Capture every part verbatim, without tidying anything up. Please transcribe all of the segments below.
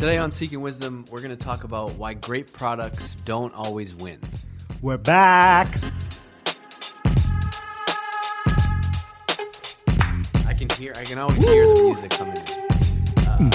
Today on Seeking Wisdom, we're going to talk about why great products don't always win. We're back. I can hear, I can always Woo! Hear the music coming in. Uh,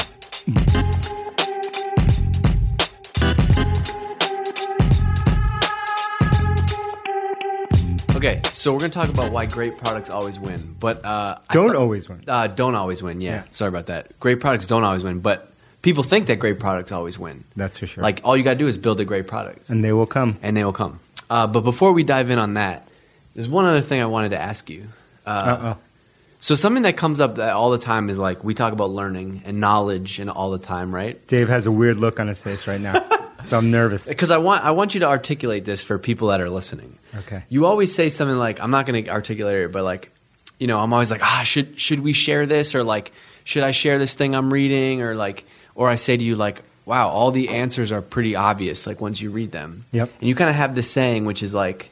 mm. Okay, so we're going to talk about why great products always win, but uh, don't I th- always win. Uh, don't always win. Yeah. yeah, sorry about that. Great products don't always win, but people think that great products always win. That's for sure. Like all you got to do is build a great product, and they will come. And they will come. Uh, but before we dive in on that, there's one other thing I wanted to ask you. Uh, so something that comes up that all the time is like we talk about learning and knowledge and all the time, right? Dave has a weird look on his face right now. So I'm nervous. Because I want I want you to articulate this for people that are listening. Okay. You always say something like, I'm not going to articulate it, but like, you know, I'm always like, ah, should should we share this? Or like, should I share this thing I'm reading? Or like, or I say to you like, wow, all the answers are pretty obvious, like once you read them. Yep. And you kind of have this saying, which is like,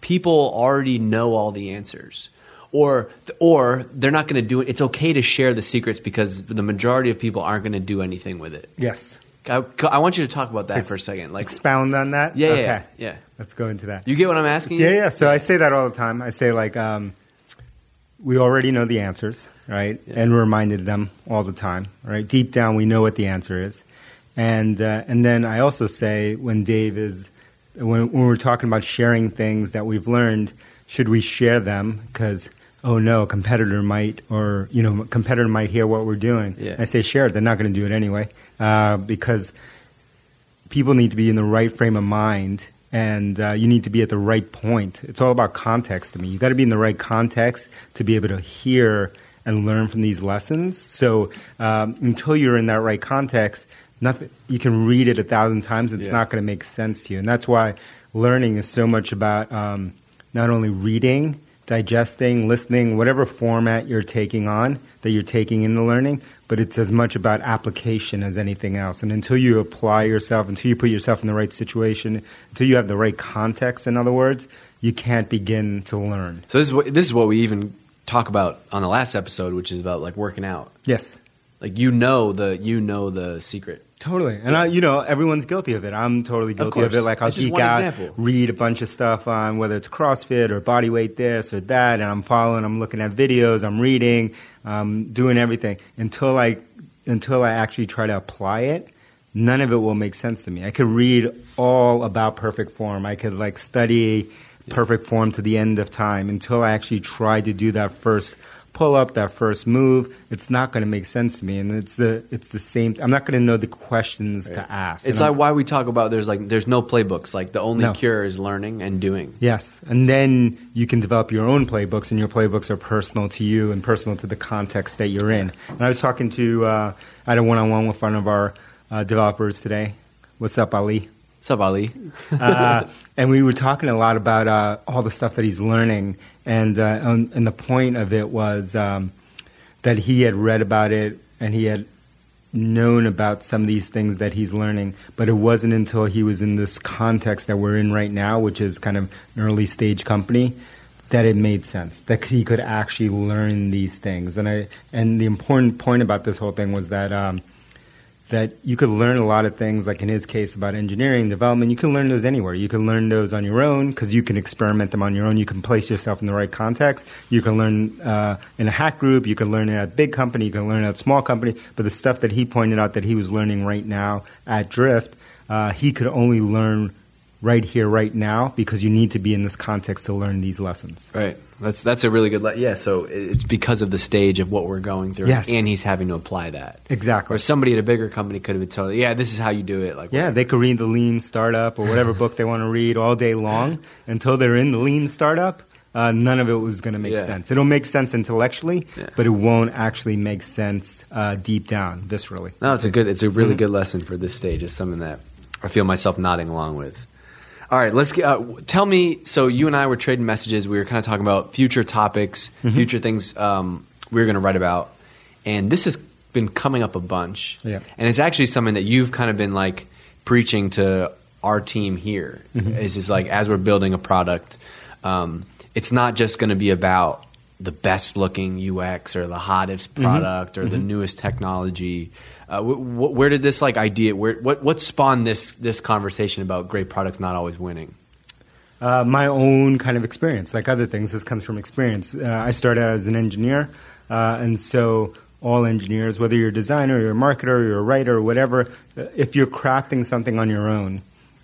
people already know all the answers. Or, or they're not going to do it. It's okay to share the secrets because the majority of people aren't going to do anything with it. Yes. I, I want you to talk about that Ex- for a second. Like expound on that? Yeah, okay. yeah, yeah. Let's go into that. You get what I'm asking? Yeah, you? yeah. So I say that all the time. I say like, um, we already know the answers, right? Yeah. And we're reminded of them all the time, right? Deep down, we know what the answer is. And uh, and then I also say when Dave is, when, when we're talking about sharing things that we've learned, should we share them? Because, oh no, a competitor might, or, you know, a competitor might hear what we're doing. Yeah. I say share it. They're not going to do it anyway. Uh, because people need to be in the right frame of mind, and uh, you need to be at the right point. It's all about context to me. You got to be in the right context to be able to hear and learn from these lessons. So um, until you're in that right context, nothing, you can read it a thousand times. It's yeah. not going to make sense to you. And that's why learning is so much about um, not only reading, digesting, listening, whatever format you're taking on, that you're taking in the learning, but it's as much about application as anything else. And until you apply yourself, until you put yourself in the right situation, until you have the right context, in other words, you can't begin to learn. So this is what, this is what we even talk about on the last episode, which is about like working out. Yes. Like you know the you know the secret. Totally. And, I, you know, everyone's guilty of it. I'm totally guilty of, of it. Like, I'll geek out, example. read a bunch of stuff on whether it's CrossFit or bodyweight this or that, and I'm following, I'm looking at videos, I'm reading, um, doing everything. Until I, until I actually try to apply it, none of it will make sense to me. I could read all about perfect form. I could, like, study perfect form to the end of time until I actually try to do that first pull up, that first move, it's not going to make sense to me. And it's the it's the same. I'm not going to know the questions right. to ask. It's like I'm, why we talk about there's like there's no playbooks. Like the only no. cure is learning and doing. Yes. And then you can develop your own playbooks, and your playbooks are personal to you and personal to the context that you're in. And I was talking to, uh, I had a one-on-one with one of our uh, developers today. What's up, Ali? What's up, Ali? uh, and we were talking a lot about uh, all the stuff that he's learning. And, uh, and and the point of it was um, that he had read about it and he had known about some of these things that he's learning, but it wasn't until he was in this context that we're in right now, which is kind of an early stage company, that it made sense, that he could actually learn these things. And I and the important point about this whole thing was that um, that you could learn a lot of things, like in his case about engineering, development. You can learn those anywhere. You can learn those on your own because you can experiment them on your own. You can place yourself in the right context. You can learn uh, in a hack group. You can learn at a big company. You can learn at a small company. But the stuff that he pointed out that he was learning right now at Drift, uh, he could only learn right here, right now, because you need to be in this context to learn these lessons. Right. That's that's a really good le- – yeah, so it's because of the stage of what we're going through, yes. and he's having to apply that. Exactly. Or somebody at a bigger company could have been told, yeah, this is how you do it. Like, yeah, whatever. They could read The Lean Startup or whatever book they want to read all day long until they're in The Lean Startup. Uh, none of it was going to make yeah. sense. It'll make sense intellectually, yeah. but it won't actually make sense uh, deep down, viscerally. No, it's a good – it's a really mm-hmm. good lesson for this stage. It's something that I feel myself nodding along with. All right, let's get, uh, tell me. So you and I were trading messages. We were kind of talking about future topics, mm-hmm. future things um, we were going to write about, and this has been coming up a bunch. Yeah. And it's actually something that you've kind of been like preaching to our team here. Mm-hmm. It's just like as we're building a product, um, it's not just going to be about the best looking U X or the hottest product mm-hmm. or mm-hmm. the newest technology. Uh, wh- wh- where did this like idea? Where what what spawned this this conversation about great products not always winning? Uh, my own kind of experience, like other things, this comes from experience. Uh, I started out as an engineer, uh, and so all engineers, whether you're a designer, you're a marketer, you're a writer, or whatever, if you're crafting something on your own,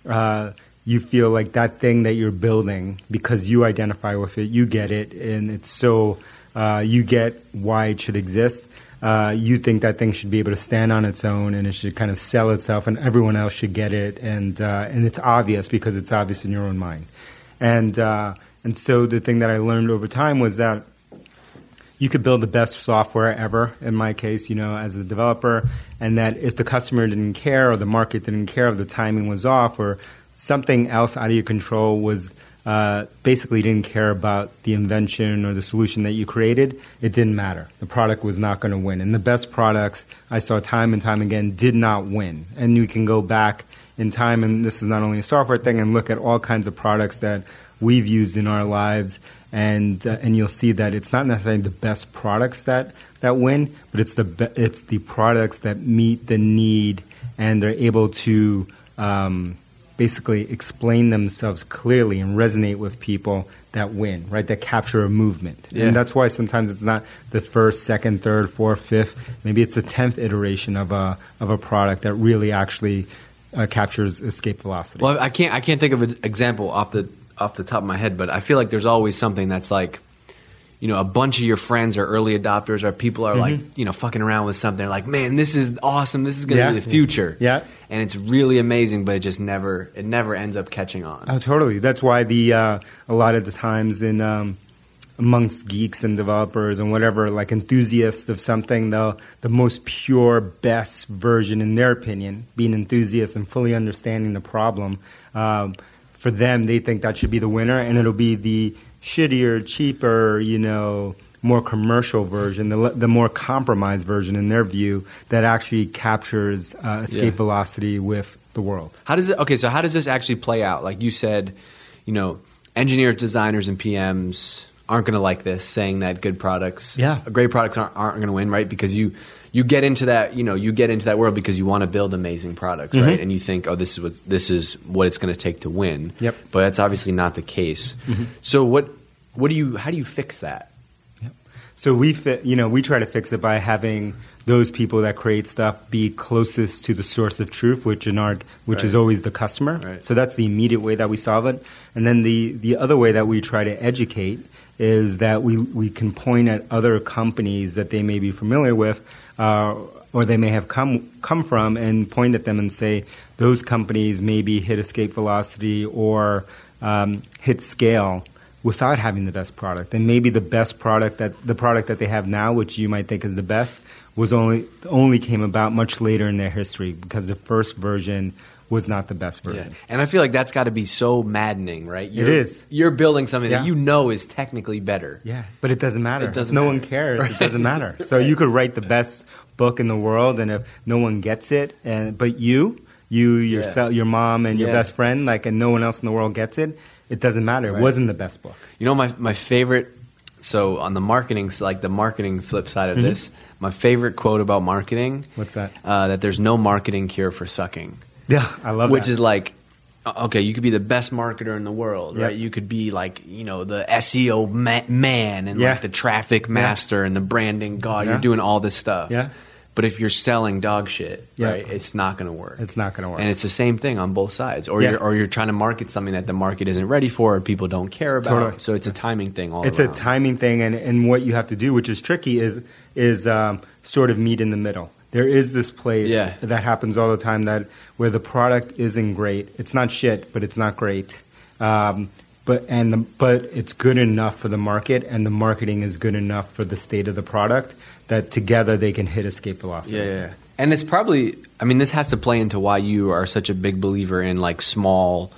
uh, you feel like that thing that you're building, because you identify with it, you get it, and it's so uh, you get why it should exist. Uh, you think that thing should be able to stand on its own, and it should kind of sell itself, and everyone else should get it, and uh, and it's obvious because it's obvious in your own mind. And uh, and so the thing that I learned over time was that you could build the best software ever, in my case, you know, as a developer, and that if the customer didn't care, or the market didn't care, or the timing was off, or something else out of your control was uh, basically didn't care about the invention or the solution that you created, it didn't matter. The product was not going to win. And the best products I saw time and time again did not win. And you can go back in time, and this is not only a software thing, and look at all kinds of products that we've used in our lives, and uh, and you'll see that it's not necessarily the best products that, that win, but it's the be- it's the products that meet the need and they're able to um, basically explain themselves clearly and resonate with people that win, right? That capture a movement. Yeah. And that's why sometimes it's not the first, second, third, fourth, fifth. Maybe it's the tenth iteration of a of a product that really actually uh, captures escape velocity. Well, I can't I can't think of an example off the off the top of my head, but I feel like there's always something that's like, you know, a bunch of your friends are early adopters, or people are mm-hmm. like, you know, fucking around with something. They're like, man, this is awesome. This is going to yeah. be the future. Yeah. And it's really amazing, but it just never, it never ends up catching on. Oh, totally. That's why the, uh, a lot of the times in, um, amongst geeks and developers and whatever, like enthusiasts of something, the the most pure, best version, in their opinion, being enthusiasts and fully understanding the problem, um, for them, they think that should be the winner, and it'll be the shittier, cheaper, you know, more commercial version, the the more compromised version, in their view, that actually captures uh, escape yeah. velocity with the world. How does it? Okay, so how does this actually play out? Like you said, you know, engineers, designers, and P Ms aren't going to like this, saying that good products, yeah, great products aren't aren't going to win, right? Because you. You get into that, you know, you get into that world because you want to build amazing products, mm-hmm. right? And you think, oh, this is what this is what it's going to take to win. Yep. But that's obviously not the case. Mm-hmm. So what what do you how do you fix that? Yep. So we fi- you know, we try to fix it by having those people that create stuff be closest to the source of truth, which in our which right. is always the customer. Right. So that's the immediate way that we solve it. And then the the other way that we try to educate is that we we can point at other companies that they may be familiar with, Uh, or they may have come come from, and point at them and say, those companies maybe hit escape velocity or um, hit scale without having the best product. And maybe the best product that the product that they have now, which you might think is the best, was only only came about much later in their history because the first version was not the best version. Yeah. And I feel like that's got to be so maddening, right? You're, it is. You're building something yeah. that you know is technically better. Yeah, but it doesn't matter. It doesn't no matter. One cares. Right. It doesn't matter. So you could write the best book in the world, and if no one gets it, and but you, you yourself, yeah. your mom, and yeah. your best friend, like, and no one else in the world gets it, it doesn't matter. Right. It wasn't the best book. You know, my my favorite. So on the marketing, like the marketing flip side of mm-hmm. this, my favorite quote about marketing. What's that? Uh, that there's no marketing cure for sucking. Yeah, I love Which that. Which is like, okay, you could be the best marketer in the world, yep. right? You could be like, you know, the S E O ma- man and yeah. like the traffic master yeah. and the branding god. Yeah. You're doing all this stuff. Yeah. But if you're selling dog shit, yeah. right, it's not going to work. It's not going to work. And it's the same thing on both sides. Or yeah. you're or you're trying to market something that the market isn't ready for or people don't care about. Totally. So it's a timing thing all It's around. a timing thing. And, and what you have to do, which is tricky, is, is um, sort of meet in the middle. There is this place yeah. that happens all the time that where the product isn't great. It's not shit, but it's not great. Um, but and the, but it's good enough for the market, and the marketing is good enough for the state of the product, that together they can hit escape velocity. Yeah, yeah. And it's probably, I mean, this has to play into why you are such a big believer in like small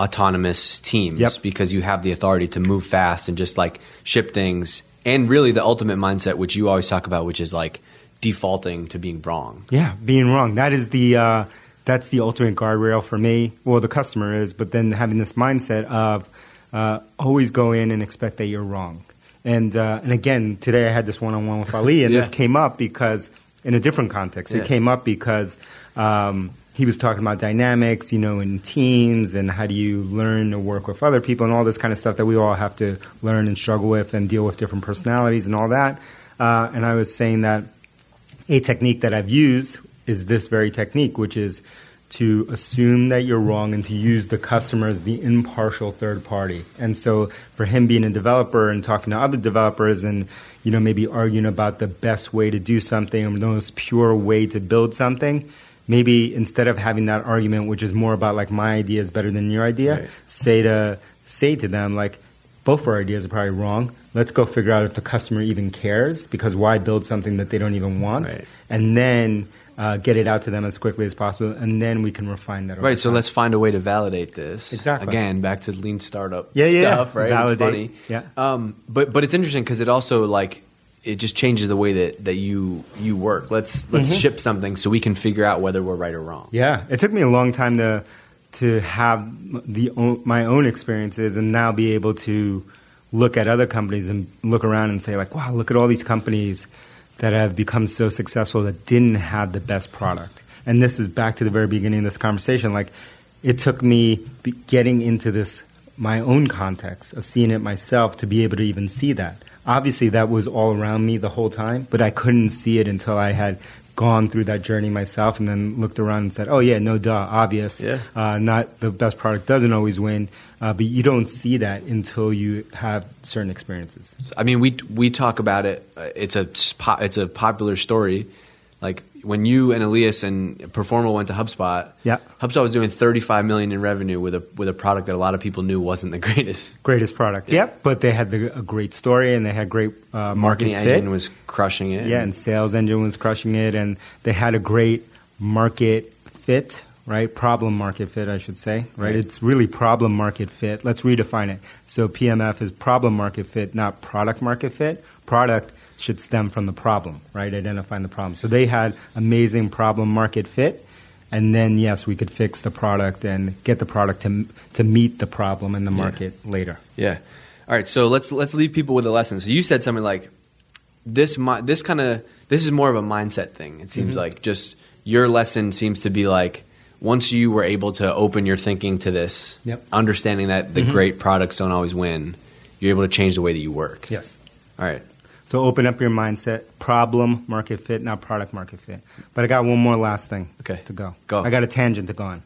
autonomous teams yep. because you have the authority to move fast and just like ship things. And really the ultimate mindset, which you always talk about, which is like, defaulting to being wrong. Yeah, being wrong. That is the uh, that's the ultimate guardrail for me. Well, the customer is, but then having this mindset of uh, always go in and expect that you're wrong. And uh, and again, today I had this one on one with Ali, and yeah. this came up because in a different context. Yeah. It came up because um, he was talking about dynamics, you know, in teams and how do you learn to work with other people and all this kind of stuff that we all have to learn and struggle with and deal with different personalities and all that. Uh, and I was saying that a technique that I've used is this very technique, which is to assume that you're wrong and to use the customer as the impartial third party. And so for him being a developer and talking to other developers and, you know, maybe arguing about the best way to do something or the most pure way to build something, maybe instead of having that argument, which is more about like my idea is better than your idea, right. say to say to them, like, both our ideas are probably wrong. Let's go figure out if the customer even cares, because why build something that they don't even want? Right. And then Uh, get it out to them as quickly as possible, and then we can refine that. Right, so time. Let's find a way to validate this. Exactly. Again, back to lean startup yeah, stuff, yeah. right? Validate. It's funny. Yeah. Um, but but it's interesting because it also, like, it just changes the way that, that you you work. Let's let's mm-hmm. ship something so we can figure out whether we're right or wrong. Yeah, it took me a long time to to have the my own experiences and now be able to look at other companies and look around and say, like, wow, look at all these companies that have become so successful that didn't have the best product. And this is back to the very beginning of this conversation. Like, it took me be getting into this, my own context of seeing it myself to be able to even see that. Obviously, that was all around me the whole time, but I couldn't see it until I had gone through that journey myself and then looked around and said, oh, yeah, no, duh, obvious. Yeah. Uh, not the best product doesn't always win. Uh, but you don't see that until you have certain experiences. I mean, we we talk about it. It's a it's a popular story. Like when you and Elias and Performa went to HubSpot. Yeah, HubSpot was doing thirty-five million dollars in revenue with a with a product that a lot of people knew wasn't the greatest greatest product. Yeah. Yep, but they had the, a great story and they had great uh, marketing, marketing engine fit. was crushing it. Yeah, and sales engine was crushing it, and they had a great market fit. Right? Problem market fit, I should say. Right? Right? It's really problem market fit. Let's redefine it. So P M F is problem market fit, not product market fit. Product should stem from the problem, right? Identifying the problem. So they had amazing problem market fit. And then, yes, we could fix the product and get the product to to meet the problem in the market yeah. later. Yeah. All right. So let's let's leave people with a lesson. So you said something like, this mi- this kind of, this is more of a mindset thing. It seems mm-hmm. like just your lesson seems to be like, once you were able to open your thinking to this, yep. understanding that the mm-hmm. great products don't always win, you're able to change the way that you work. Yes. All right. So open up your mindset. Problem market fit, not product market fit. But I got one more last thing okay. to go. Go. I got a tangent to go on.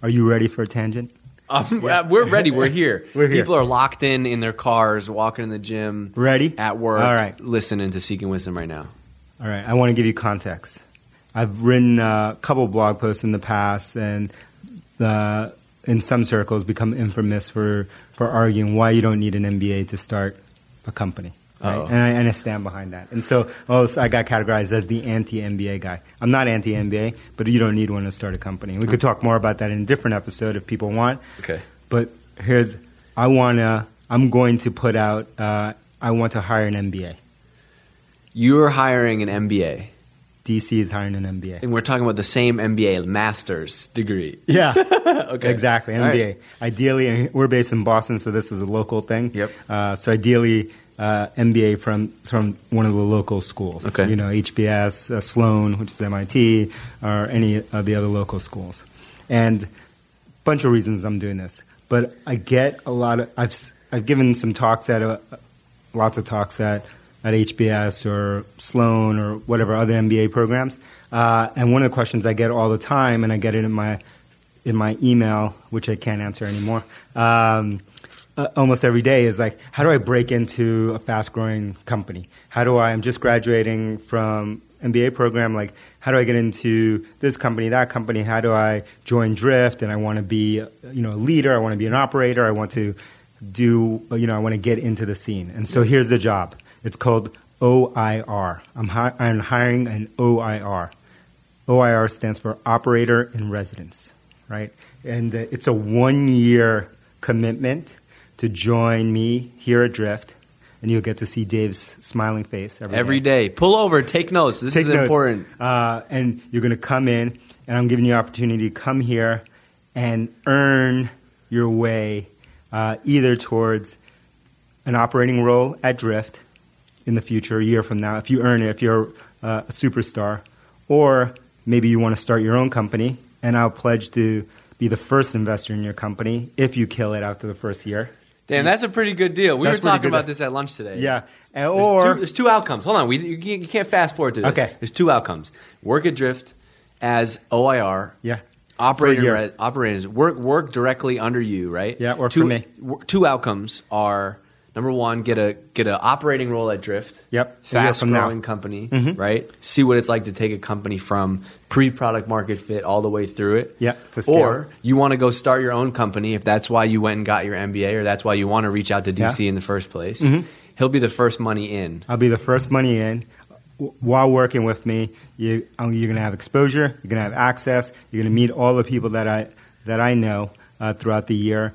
Are you ready for a tangent? Um, yeah. We're ready. We're here. We're here. People are locked in in their cars, walking in the gym. Ready? At work. All right. Listening to Seeking Wisdom right now. All right. I want to give you context. I've written a couple blog posts in the past and uh, in some circles become infamous for, for arguing why you don't need an M B A to start a company. Right? And, I, and I stand behind that. And so, well, so I got categorized as the anti-M B A guy. I'm not anti-M B A, but you don't need one to start a company. We could talk more about that in a different episode if people want. Okay. But here's, I want to, I'm going to put out, uh, I want to hire an M B A. You're hiring an M B A. D C is hiring an M B A. And we're talking about the same M B A, master's degree. Yeah. Okay. Exactly, M B A. Right. Ideally, we're based in Boston, so this is a local thing. Yep. Uh, so ideally, uh, M B A from from one of the local schools. Okay. You know, H B S, uh, Sloan, which is M I T, or any of the other local schools. And a bunch of reasons I'm doing this. But I get a lot of – I've I've given some talks at uh, – lots of talks at – at H B S or Sloan or whatever other M B A programs. Uh, and one of the questions I get all the time, and I get it in my in my email, which I can't answer anymore, um, uh, almost every day is like, how do I break into a fast-growing company? How do I – I'm just graduating from M B A program. Like, how do I get into this company, that company? How do I join Drift? And I want to be, you know, a leader. I want to be an operator. I want to do – you know, I want to get into the scene. And so here's the job. It's called O I R. I'm, hi- I'm hiring an O I R. O I R stands for Operator in Residence, right? And uh, it's a one-year commitment to join me here at Drift, and you'll get to see Dave's smiling face every, every day. day. Pull over. Take notes. This take is notes. important. Uh, and you're going to come in, and I'm giving you an opportunity to come here and earn your way uh, either towards an operating role at Drift in the future, a year from now, if you earn it, if you're uh, a superstar, Or maybe you want to start your own company, and I'll pledge to be the first investor in your company if you kill it after the first year. Damn, that's a pretty good deal. We that's were talking about this at lunch today. Yeah. And or there's two, there's two outcomes. Hold on. We, you can't fast forward to this. Okay. There's two outcomes. Work at Drift as O I R. Yeah. Operator, operators work work directly under you, right? Yeah, or two, for me. Two outcomes are, number one, get a get an operating role at Drift. Yep. Fast growing now. company, mm-hmm. right? See what it's like to take a company from pre-product market fit all the way through it. Yeah. Or you want to go start your own company if that's why you went and got your M B A or that's why you want to reach out to D C yeah. in the first place. Mm-hmm. He'll be the first money in. I'll be the first money in. While working with me, you, you're going to have exposure, you're going to have access, you're going to meet all the people that I that I know uh, throughout the year,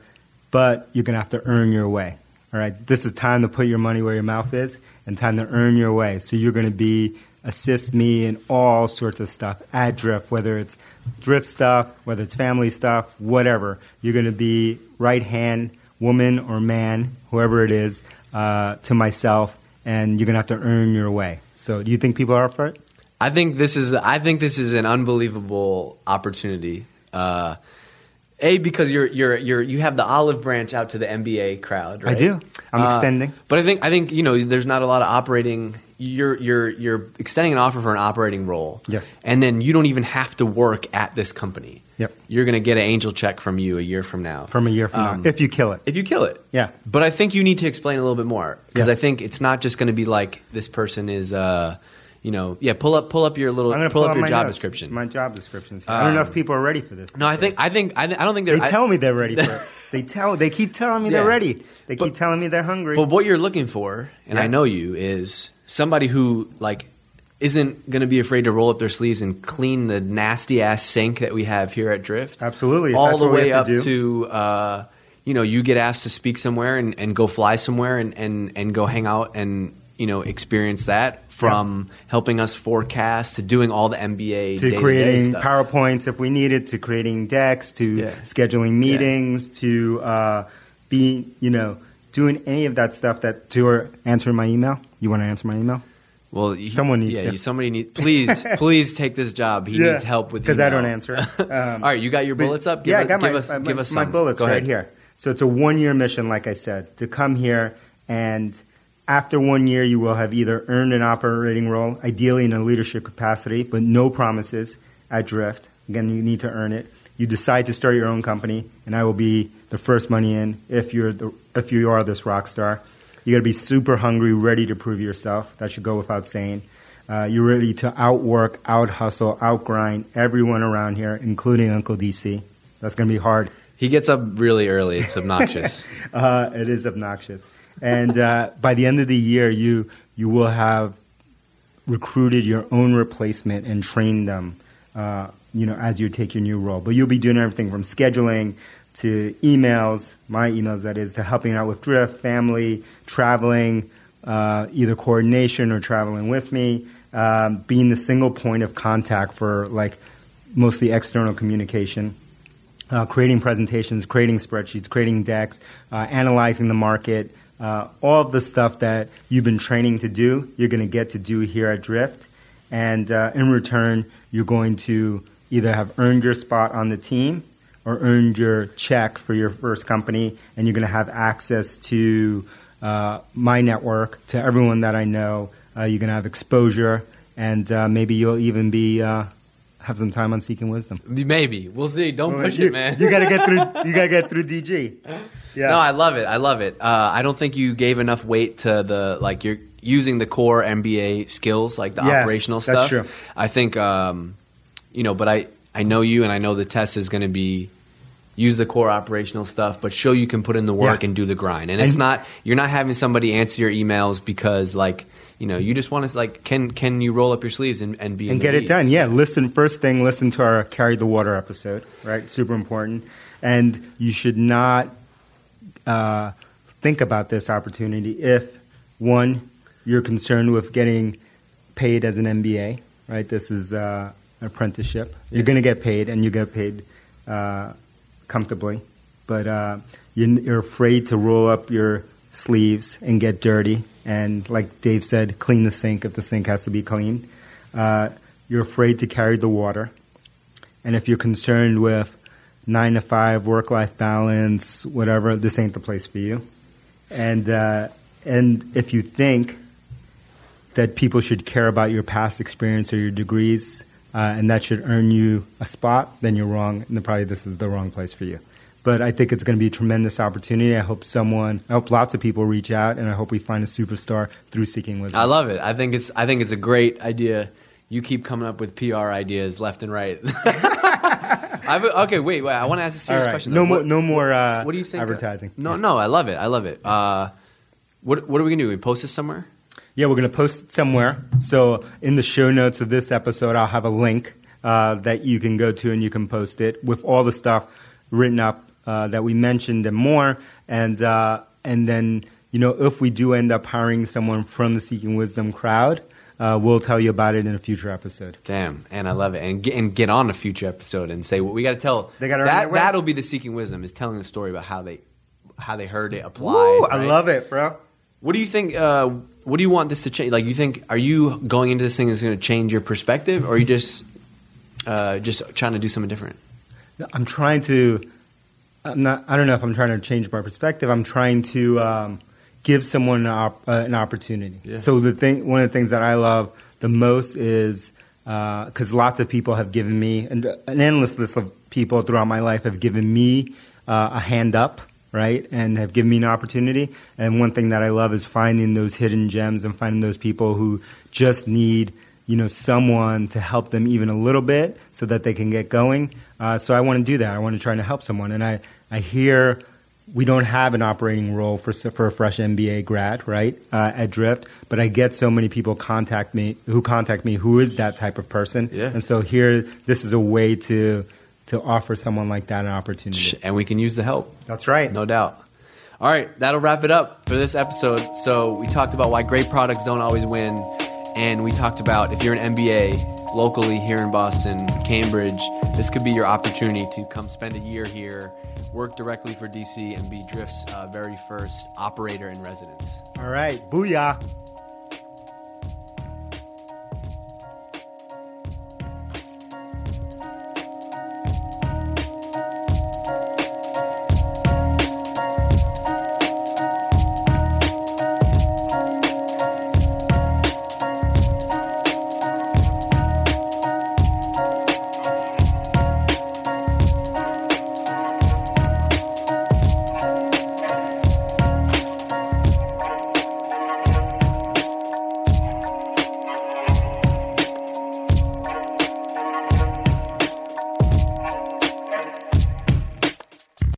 but you're going to have to earn your way. All right, this is time to put your money where your mouth is and time to earn your way. So you're going to be assist me in all sorts of stuff at Drift, whether it's Drift stuff, whether it's family stuff, whatever. You're going to be right-hand woman or man, whoever it is, uh, to myself, and you're going to have to earn your way. So do you think people are up for it? I think this is I think this is an unbelievable opportunity. Uh, a because you're you're you're you have the olive branch out to the M B A crowd, right? I do. I'm uh, extending. But I think I think you know there's not a lot of operating you're you're you're extending an offer for an operating role. Yes. And then you don't even have to work at this company. Yep. You're going to get an angel check from you a year from now. From a year from um, now. If you kill it. If you kill it. Yeah. But I think you need to explain a little bit more because yeah. I think it's not just going to be like this person is, uh, you know, yeah, pull up pull up your little, I'm pull, pull up, up your job notes, description. My job descriptions. Um, I don't know if people are ready for this. No, I think, I think, I, th- I don't think they're. They tell I, me they're ready for it. They tell, they keep telling me yeah. they're ready. They but, keep telling me they're hungry. But what you're looking for, and yeah. I know you, is somebody who like, isn't going to be afraid to roll up their sleeves and clean the nasty-ass sink that we have here at Drift. Absolutely. All the way up to, uh, you know, you get asked to speak somewhere and, and go fly somewhere and, and, and go hang out and, you know, experience that from yeah. helping us forecast to doing all the M B A to creating stuff. PowerPoints if we needed, to creating decks, to yeah. scheduling meetings, yeah. to uh, be, you know, doing any of that stuff that to answer my email. You want to answer my email? Well, you, someone needs. Yeah, you, somebody needs. Please, please take this job. He yeah, needs help with because I don't answer. Um, All right, you got your bullets up. Give yeah, a, I got give my, us, my, give us my bullets right here. So it's a one-year mission, like I said, to come here, and after one year, you will have either earned an operating role, ideally in a leadership capacity, but no promises at Drift. Again, you need to earn it. You decide to start your own company, and I will be the first money in if you're the, if you are this rock star. You got to be super hungry, ready to prove yourself. That should go without saying. Uh, you're ready to outwork, out-hustle, out-grind everyone around here, including Uncle D C. That's going to be hard. He gets up really early. It's obnoxious. uh, it is obnoxious. And uh, by the end of the year, you you will have recruited your own replacement and trained them uh, you know, as you take your new role. But you'll be doing everything from scheduling to emails, my emails that is, to helping out with Drift, family, traveling, uh, either coordination or traveling with me, um, being the single point of contact for like mostly external communication, uh, creating presentations, creating spreadsheets, creating decks, uh, analyzing the market, uh, all of the stuff that you've been training to do, you're going to get to do here at Drift. And uh, in return, you're going to either have earned your spot on the team or earned your check for your first company, and you're going to have access to uh, my network, to everyone that I know. Uh, you're going to have exposure, and uh, maybe you'll even be uh, have some time on Seeking Wisdom. Maybe. We'll see. Don't well, push you, it, man. You got to get through. You got to get through D G. Yeah. No, I love it. I love it. Uh, I don't think you gave enough weight to the like you're using the core M B A skills, like the yes, operational stuff. That's true. I think um, you know, but I I know you, and I know the test is going to be. Use the core operational stuff, but show you can put in the work yeah. and do the grind. And it's not you're not having somebody answer your emails because like you know you just want to like can can you roll up your sleeves and, and be and in get the it leads? Done. Yeah, listen first thing. Listen to our Carry the Water episode, right? Super important. And you should not uh, think about this opportunity if one you're concerned with getting paid as an M B A, right? This is uh, an apprenticeship. Yeah. You're going to get paid, and you get paid. Uh, comfortably, but uh, you're, you're afraid to roll up your sleeves and get dirty. And like Dave said, clean the sink if the sink has to be cleaned. Uh, you're afraid to carry the water. And if you're concerned with nine to five, work-life balance, whatever, this ain't the place for you. And uh, and if you think that people should care about your past experience or your degrees, uh, and that should earn you a spot, then you're wrong, and probably this is the wrong place for you. But I think it's going to be a tremendous opportunity. I hope someone, I hope lots of people reach out, and I hope we find a superstar through Seeking Wisdom. I love it. I think it's, I think it's a great idea. You keep coming up with P R ideas left and right. I've, okay, wait, wait. I want to ask a serious right. question. No, what, no more uh, what do you think advertising. Uh, no, no, I love it. I love it. Uh, what What are we going to do? We post this somewhere? Yeah, we're going to post it somewhere. So in the show notes of this episode, I'll have a link uh, that you can go to and you can post it with all the stuff written up uh, that we mentioned and more. And uh, and then, you know, if we do end up hiring someone from the Seeking Wisdom crowd, Uh, we'll tell you about it in a future episode. Damn, and I love it. And get, and get on a future episode and say what we got to tell. They gotta that, that'll be the Seeking Wisdom, is telling the story about how they how they heard it applied. Ooh, right? I love it, bro. What do you think? Uh, what do you want this to change? Like, you think, are you going into this thing that's going to change your perspective, or are you just uh, just trying to do something different? I'm trying to. I'm not. I don't know if I'm trying to change my perspective. I'm trying to. Um, Give someone an, op- uh, an opportunity. Yeah. So the thing, one of the things that I love the most is because uh, lots of people have given me, and an endless list of people throughout my life have given me uh, a hand up, right, and have given me an opportunity. And one thing that I love is finding those hidden gems and finding those people who just need, you know, someone to help them even a little bit so that they can get going. Uh, so I want to do that. I want to try to help someone, and I I hear. We don't have an operating role for for a fresh M B A grad, right, uh, at Drift. But I get so many people contact me who contact me who is that type of person. Yeah. And so here, this is a way to to offer someone like that an opportunity. And we can use the help. That's right. No doubt. All right. That'll wrap it up for this episode. So we talked about why great products don't always win. And we talked about if you're an M B A locally here in Boston, Cambridge, this could be your opportunity to come spend a year here, work directly for D C, and be Drift's uh, very first operator in residence. All right. Booyah.